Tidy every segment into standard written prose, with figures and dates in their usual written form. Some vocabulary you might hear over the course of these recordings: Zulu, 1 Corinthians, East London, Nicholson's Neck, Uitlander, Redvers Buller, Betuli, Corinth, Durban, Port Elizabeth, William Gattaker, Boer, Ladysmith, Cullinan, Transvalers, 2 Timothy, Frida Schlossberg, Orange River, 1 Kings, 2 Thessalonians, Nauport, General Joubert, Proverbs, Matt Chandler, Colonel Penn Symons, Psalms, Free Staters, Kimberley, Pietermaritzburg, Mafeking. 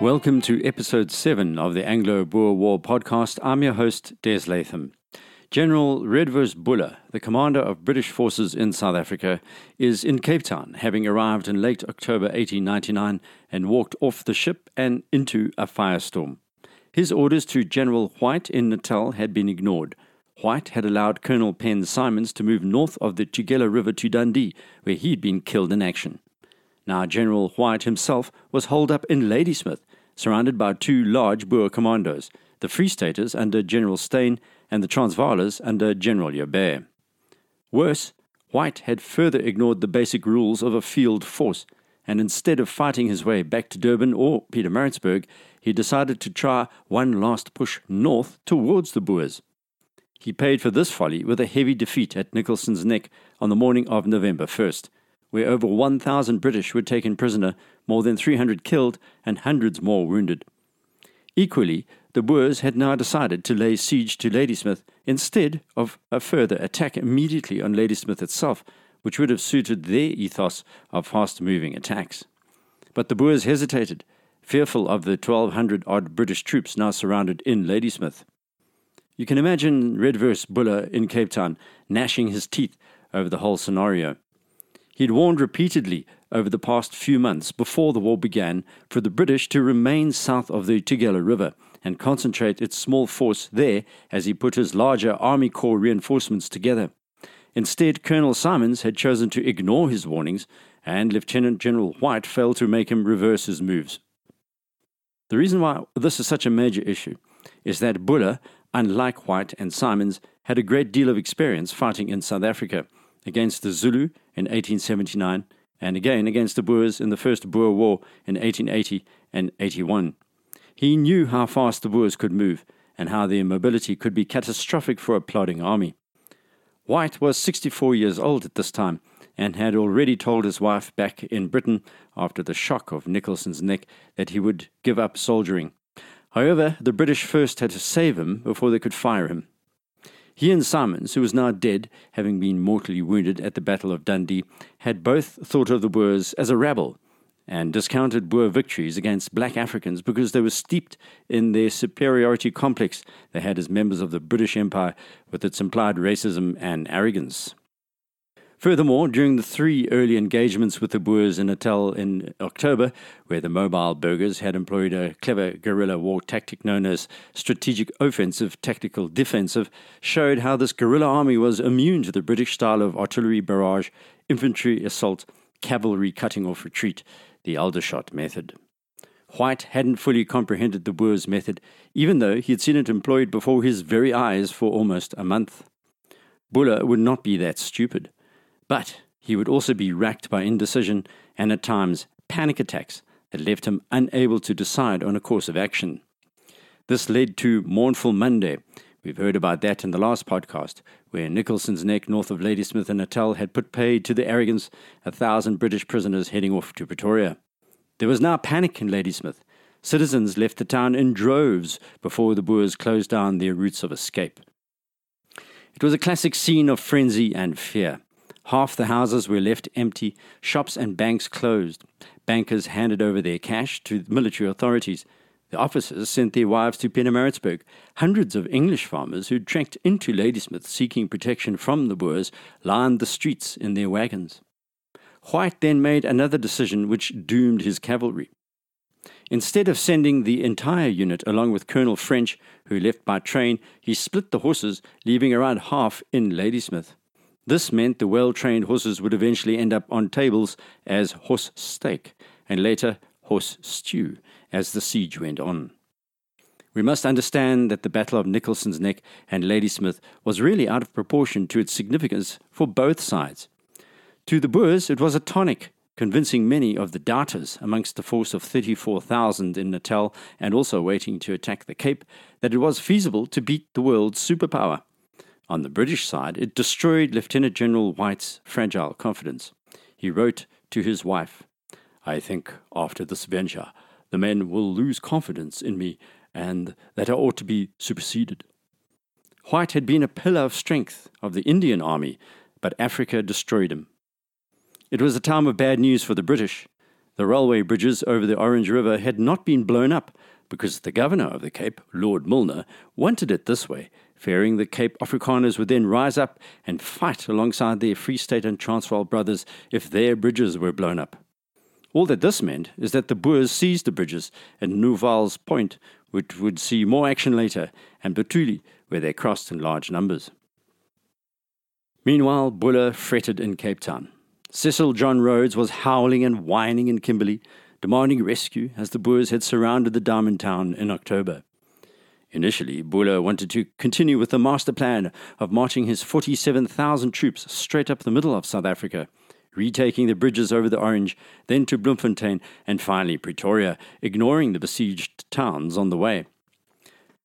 Welcome to Episode 7 of the Anglo-Boer War podcast. I'm your host, Des Latham. General Redvers Buller, the commander of British forces in South Africa, is in Cape Town, having arrived in late October 1899 and walked off the ship and into a firestorm. His orders to General White in Natal had been ignored. White had allowed Colonel Penn Symons to move north of the Tugela River to Dundee, where he'd been killed in action. Now General White himself was holed up in Ladysmith, surrounded by two large Boer commandos, the Free Staters under General Steyn and the Transvalers under General Joubert. Worse, White had further ignored the basic rules of a field force, and instead of fighting his way back to Durban or Pietermaritzburg, he decided to try one last push north towards the Boers. He paid for this folly with a heavy defeat at Nicholson's Neck on the morning of November 1st. Where over 1,000 British were taken prisoner, more than 300 killed and hundreds more wounded. Equally, the Boers had now decided to lay siege to Ladysmith instead of a further attack immediately on Ladysmith itself, which would have suited their ethos of fast-moving attacks. But the Boers hesitated, fearful of the 1,200-odd British troops now surrounded in Ladysmith. You can imagine Redvers Buller in Cape Town gnashing his teeth over the whole scenario. He'd warned repeatedly over the past few months before the war began for the British to remain south of the Tugela River and concentrate its small force there as he put his larger Army Corps reinforcements together. Instead, Colonel Symons had chosen to ignore his warnings, and Lieutenant General White failed to make him reverse his moves. The reason why this is such a major issue is that Buller, unlike White and Symons, had a great deal of experience fighting in South Africa against the Zulu in 1879, and again against the Boers in the First Boer War in 1880 and 81. He knew how fast the Boers could move and how their mobility could be catastrophic for a plodding army. White was 64 years old at this time and had already told his wife back in Britain after the shock of Nicholson's Neck that he would give up soldiering. However, the British first had to save him before they could fire him. He and Symons, who was now dead, having been mortally wounded at the Battle of Dundee, had both thought of the Boers as a rabble and discounted Boer victories against black Africans because they were steeped in their superiority complex they had as members of the British Empire with its implied racism and arrogance. Furthermore, during the three early engagements with the Boers in Natal in October, where the mobile burghers had employed a clever guerrilla war tactic known as strategic offensive, tactical defensive, showed how this guerrilla army was immune to the British style of artillery barrage, infantry assault, cavalry cutting off retreat, the Aldershot method. White hadn't fully comprehended the Boers' method, even though he had seen it employed before his very eyes for almost a month. Buller would not be that stupid. But he would also be racked by indecision and at times panic attacks that left him unable to decide on a course of action. This led to Mournful Monday. We've heard about that in the last podcast, where Nicholson's Neck north of Ladysmith and Natal had put paid to the arrogance 1,000 British prisoners heading off to Pretoria. There was now panic in Ladysmith. Citizens left the town in droves before the Boers closed down their routes of escape. It was a classic scene of frenzy and fear. Half the houses were left empty, shops and banks closed. Bankers handed over their cash to the military authorities. The officers sent their wives to Pietermaritzburg. Hundreds of English farmers who trekked into Ladysmith seeking protection from the Boers lined the streets in their wagons. White then made another decision which doomed his cavalry. Instead of sending the entire unit along with Colonel French, who left by train, he split the horses, leaving around half in Ladysmith. This meant the well-trained horses would eventually end up on tables as horse steak, and later horse stew, as the siege went on. We must understand that the Battle of Nicholson's Neck and Ladysmith was really out of proportion to its significance for both sides. To the Boers, it was a tonic, convincing many of the doubters amongst the force of 34,000 in Natal and also waiting to attack the Cape that it was feasible to beat the world's superpower. On the British side, it destroyed Lieutenant General White's fragile confidence. He wrote to his wife, "I think after this venture, the men will lose confidence in me and that I ought to be superseded." White had been a pillar of strength of the Indian Army, but Africa destroyed him. It was a time of bad news for the British. The railway bridges over the Orange River had not been blown up because the governor of the Cape, Lord Milner, wanted it this way, fearing the Cape Afrikaners would then rise up and fight alongside their Free State and Transvaal brothers if their bridges were blown up. All that this meant is that the Boers seized the bridges at Nouvelle's Point, which would see more action later, and Betuli, where they crossed in large numbers. Meanwhile, Buller fretted in Cape Town. Cecil John Rhodes was howling and whining in Kimberley, demanding rescue as the Boers had surrounded the diamond town in October. Initially, Buller wanted to continue with the master plan of marching his 47,000 troops straight up the middle of South Africa, retaking the bridges over the Orange, then to Bloemfontein, and finally Pretoria, ignoring the besieged towns on the way.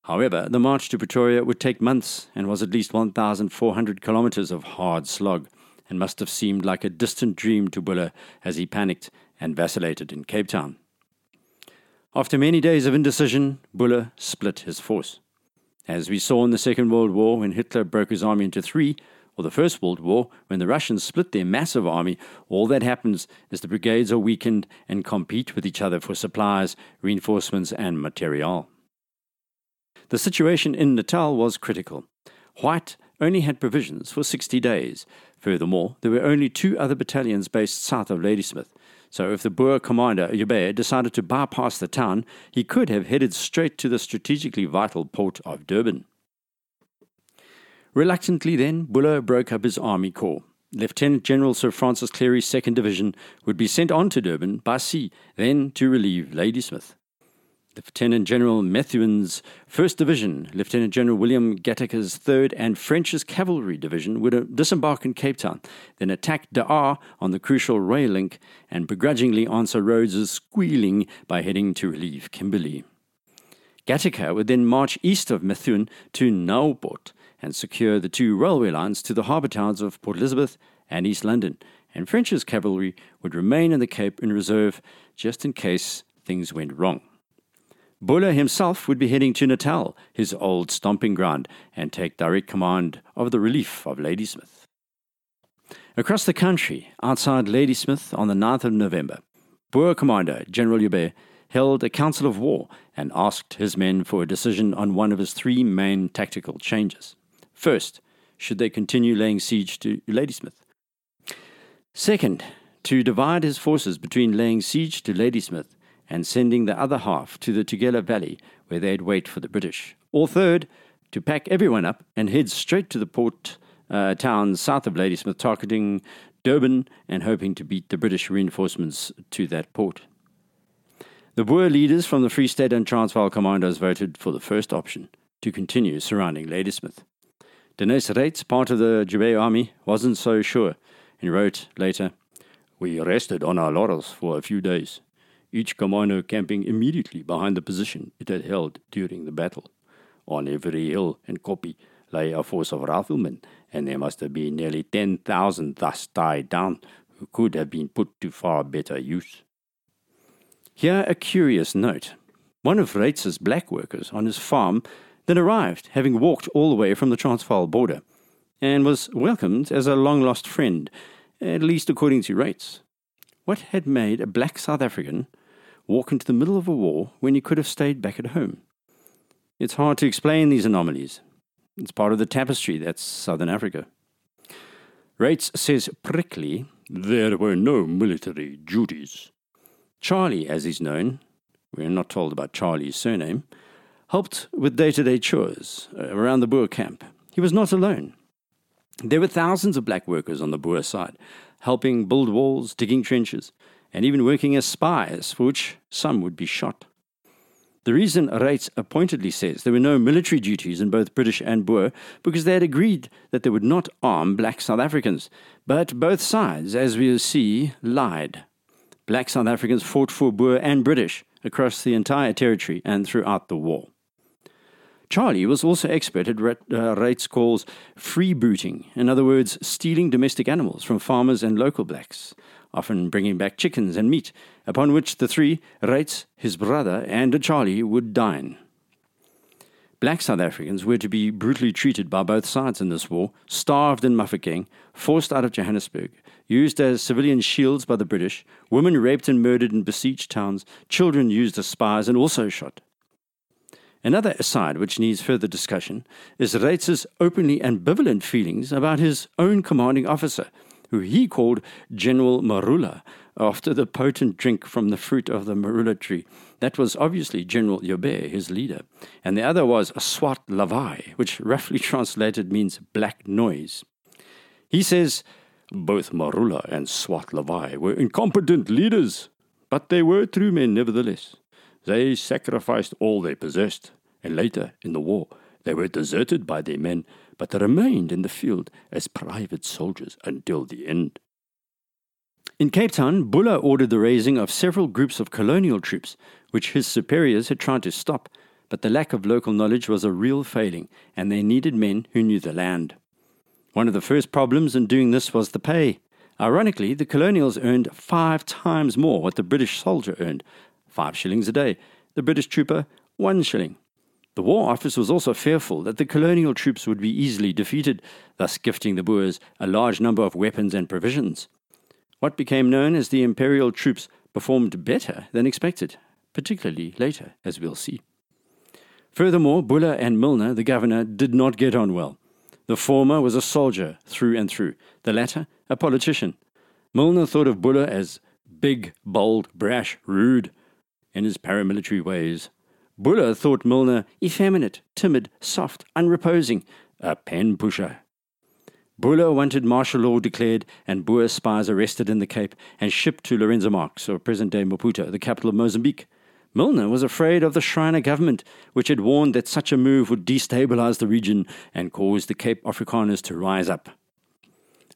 However, the march to Pretoria would take months and was at least 1,400 kilometres of hard slog, and must have seemed like a distant dream to Buller as he panicked and vacillated in Cape Town. After many days of indecision, Buller split his force. As we saw in the Second World War when Hitler broke his army into three, or the First World War when the Russians split their massive army, all that happens is the brigades are weakened and compete with each other for supplies, reinforcements and materiel. The situation in Natal was critical. White only had provisions for 60 days. Furthermore, there were only two other battalions based south of Ladysmith. So if the Boer commander, Joubert, decided to bypass the town, he could have headed straight to the strategically vital port of Durban. Reluctantly then, Buller broke up his army corps. Lieutenant General Sir Francis Clary's 2nd Division would be sent on to Durban by sea, then to relieve Ladysmith. Lieutenant General Methuen 1st Division, Lieutenant General William Gattaker's 3rd and French's Cavalry Division would disembark in Cape Town, then attack Daar on the crucial rail link and begrudgingly answer Rhodes's squealing by heading to relieve Kimberley. Gattaker would then march east of Methuen to Nauport and secure the two railway lines to the harbour towns of Port Elizabeth and East London, and French's cavalry would remain in the Cape in reserve just in case things went wrong. Buller himself would be heading to Natal, his old stomping ground, and take direct command of the relief of Ladysmith. Across the country, outside Ladysmith on the 9th of November, Boer commander General Joubert held a council of war and asked his men for a decision on one of his three main tactical changes. First, should they continue laying siege to Ladysmith? Second, to divide his forces between laying siege to Ladysmith and sending the other half to the Tugela Valley where they'd wait for the British. Or third, to pack everyone up and head straight to the port towns south of Ladysmith, targeting Durban and hoping to beat the British reinforcements to that port. The Boer leaders from the Free State and Transvaal commandos voted for the first option, to continue surrounding Ladysmith. Deneys Reitz, part of the Joubert army, wasn't so sure and wrote later, "We rested on our laurels for a few days, each commando camping immediately behind the position it had held during the battle. On every hill and kopje lay a force of riflemen, and there must have been nearly 10,000 thus tied down who could have been put to far better use." Here a curious note. One of Reitz's black workers on his farm then arrived, having walked all the way from the Transvaal border, and was welcomed as a long-lost friend, at least according to Reitz. What had made a black South African walk into the middle of a war when he could have stayed back at home? It's hard to explain these anomalies. It's part of the tapestry that's Southern Africa. Reitz says prickly, "There were no military duties." Charlie, as he's known — we're not told about Charlie's surname — helped with day-to-day chores around the Boer camp. He was not alone. There were thousands of black workers on the Boer side, helping build walls, digging trenches, and even working as spies, for which some would be shot. The reason Reitz pointedly says there were no military duties in both British and Boer because they had agreed that they would not arm black South Africans, but both sides, as we see, lied. Black South Africans fought for Boer and British across the entire territory and throughout the war. Charlie was also expert at Reitz calls freebooting, in other words, stealing domestic animals from farmers and local blacks, often bringing back chickens and meat, upon which the three, Reitz, his brother, and Charlie, would dine. Black South Africans were to be brutally treated by both sides in this war, starved in Mafeking, forced out of Johannesburg, used as civilian shields by the British, women raped and murdered in besieged towns, children used as spies and also shot. Another aside which needs further discussion is Reitz's openly ambivalent feelings about his own commanding officer, who he called General Marula, after the potent drink from the fruit of the marula tree. That was obviously General Joubert, his leader, and the other was Swart Lawaai, which roughly translated means black noise. He says, both Marula and Swart Lawaai were incompetent leaders, but they were true men nevertheless. They sacrificed all they possessed, and later, in the war, they were deserted by their men, but remained in the field as private soldiers until the end. In Cape Town, Buller ordered the raising of several groups of colonial troops, which his superiors had tried to stop, but the lack of local knowledge was a real failing, and they needed men who knew the land. One of the first problems in doing this was the pay. Ironically, the colonials earned 5 times more what the British soldier earned, 5 shillings a day, the British trooper 1 shilling. The War Office was also fearful that the colonial troops would be easily defeated, thus gifting the Boers a large number of weapons and provisions. What became known as the imperial troops performed better than expected, particularly later, as we'll see. Furthermore, Buller and Milner, the governor, did not get on well. The former was a soldier through and through, the latter a politician. Milner thought of Buller as big, bold, brash, rude, in his paramilitary ways. Buller thought Milner effeminate, timid, soft, unreposing, a pen pusher. Buller wanted martial law declared and Boer spies arrested in the Cape and shipped to Lourenço Marques, or present-day Maputo, the capital of Mozambique. Milner was afraid of the Schreiner government, which had warned that such a move would destabilize the region and cause the Cape Afrikaners to rise up.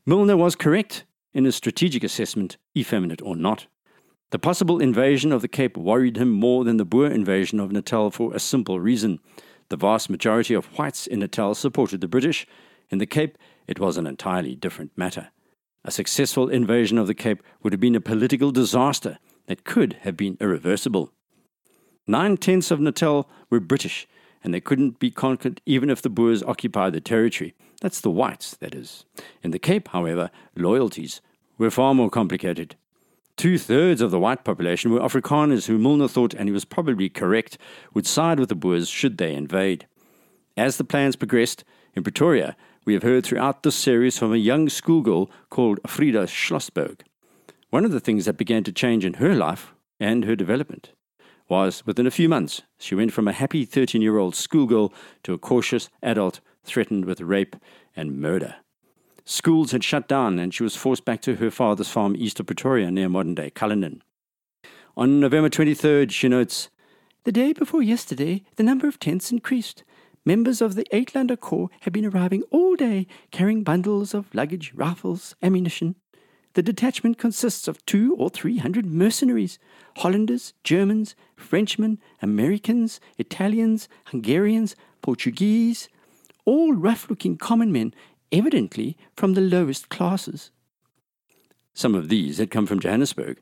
Milner was correct in his strategic assessment, effeminate or not. The possible invasion of the Cape worried him more than the Boer invasion of Natal for a simple reason. The vast majority of whites in Natal supported the British. In the Cape, it was an entirely different matter. A successful invasion of the Cape would have been a political disaster that could have been irreversible. 9/10 of Natal were British, and they couldn't be conquered even if the Boers occupied the territory. That's the whites, that is. In the Cape, however, loyalties were far more complicated. 2/3 of the white population were Afrikaners who Milner thought, and he was probably correct, would side with the Boers should they invade. As the plans progressed, in Pretoria, we have heard throughout this series from a young schoolgirl called Frida Schlossberg. One of the things that began to change in her life and her development was, within a few months, she went from a happy 13-year-old schoolgirl to a cautious adult threatened with rape and murder. Schools had shut down and she was forced back to her father's farm east of Pretoria near modern-day Cullinan. On November 23rd, she notes, "The day before yesterday, the number of tents increased. Members of the Uitlander Corps had been arriving all day, carrying bundles of luggage, rifles, ammunition. The detachment consists of 200 or 300 mercenaries, Hollanders, Germans, Frenchmen, Americans, Italians, Hungarians, Portuguese, all rough-looking common men, evidently from the lowest classes." Some of these had come from Johannesburg,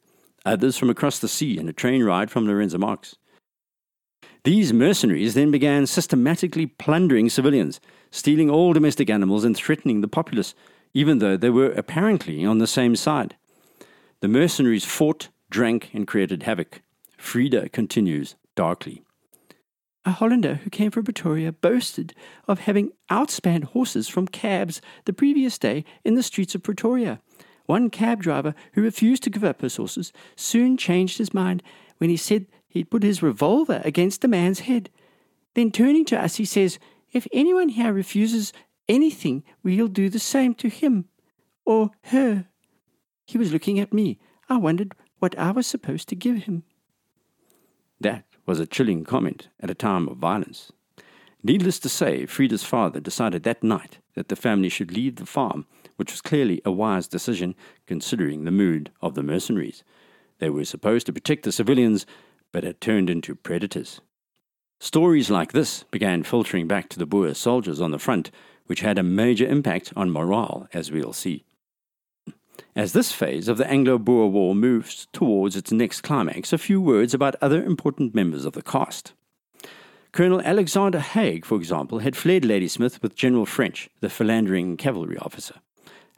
others from across the sea in a train ride from Lourenço Marques. These mercenaries then began systematically plundering civilians, stealing all domestic animals and threatening the populace, even though they were apparently on the same side. The mercenaries fought, drank, and created havoc. Frida continues darkly. "A Hollander who came from Pretoria boasted of having outspanned horses from cabs the previous day in the streets of Pretoria. One cab driver who refused to give up his horses soon changed his mind when he said he'd put his revolver against the man's head. Then turning to us, he says, 'If anyone here refuses anything, we'll do the same to him or her.' He was looking at me. I wondered what I was supposed to give him." That was a chilling comment at a time of violence. Needless to say, Frida's father decided that night that the family should leave the farm, which was clearly a wise decision considering the mood of the mercenaries. They were supposed to protect the civilians, but had turned into predators. Stories like this began filtering back to the Boer soldiers on the front, which had a major impact on morale, as we'll see. As this phase of the Anglo-Boer War moves towards its next climax, a few words about other important members of the cast. Colonel Alexander Haig, for example, had fled Ladysmith with General French, the philandering cavalry officer.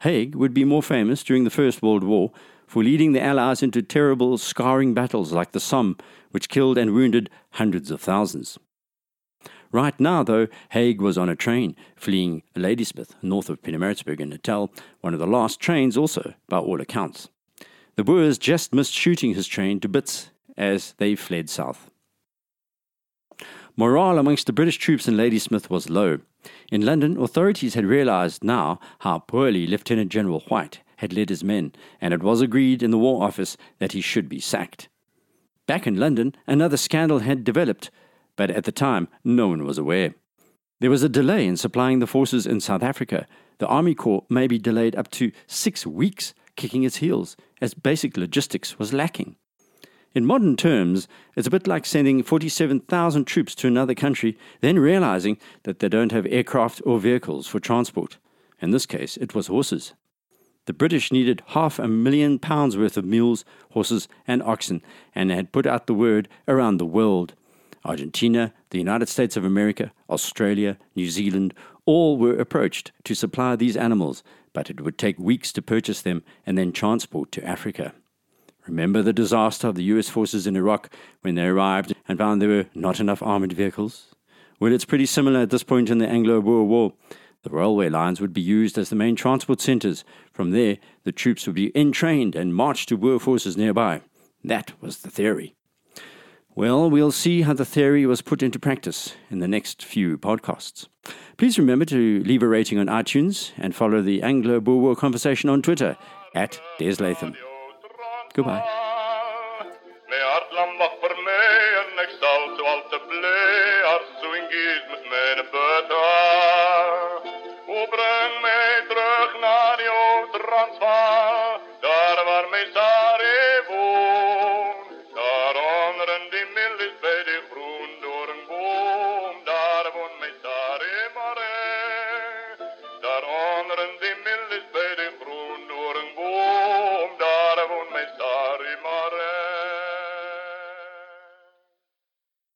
Haig would be more famous during the First World War for leading the Allies into terrible, scarring battles like the Somme, which killed and wounded hundreds of thousands. Right now, though, Haig was on a train, fleeing Ladysmith, north of Pietermaritzburg in Natal, one of the last trains also, by all accounts. The Boers just missed shooting his train to bits as they fled south. Morale amongst the British troops in Ladysmith was low. In London, authorities had realised now how poorly Lieutenant General White had led his men, and it was agreed in the War Office that he should be sacked. Back in London, another scandal had developed, but at the time, no one was aware. There was a delay in supplying the forces in South Africa. The Army Corps may be delayed up to 6 weeks, kicking its heels, as basic logistics was lacking. In modern terms, it's a bit like sending 47,000 troops to another country, then realizing that they don't have aircraft or vehicles for transport. In this case, it was horses. The British needed £500,000 worth of mules, horses, and oxen, and had put out the word around the world. Argentina, the United States of America, Australia, New Zealand, all were approached to supply these animals, but it would take weeks to purchase them and then transport to Africa. Remember the disaster of the US forces in Iraq when they arrived and found there were not enough armoured vehicles? Well, it's pretty similar at this point in the Anglo-Boer War. The railway lines would be used as the main transport centres. From there, the troops would be entrained and marched to Boer forces nearby. That was the theory. Well, we'll see how the theory was put into practice in the next few podcasts. Please remember to leave a rating on iTunes and follow the Anglo-Boer War conversation on Twitter at Des Latham. Goodbye.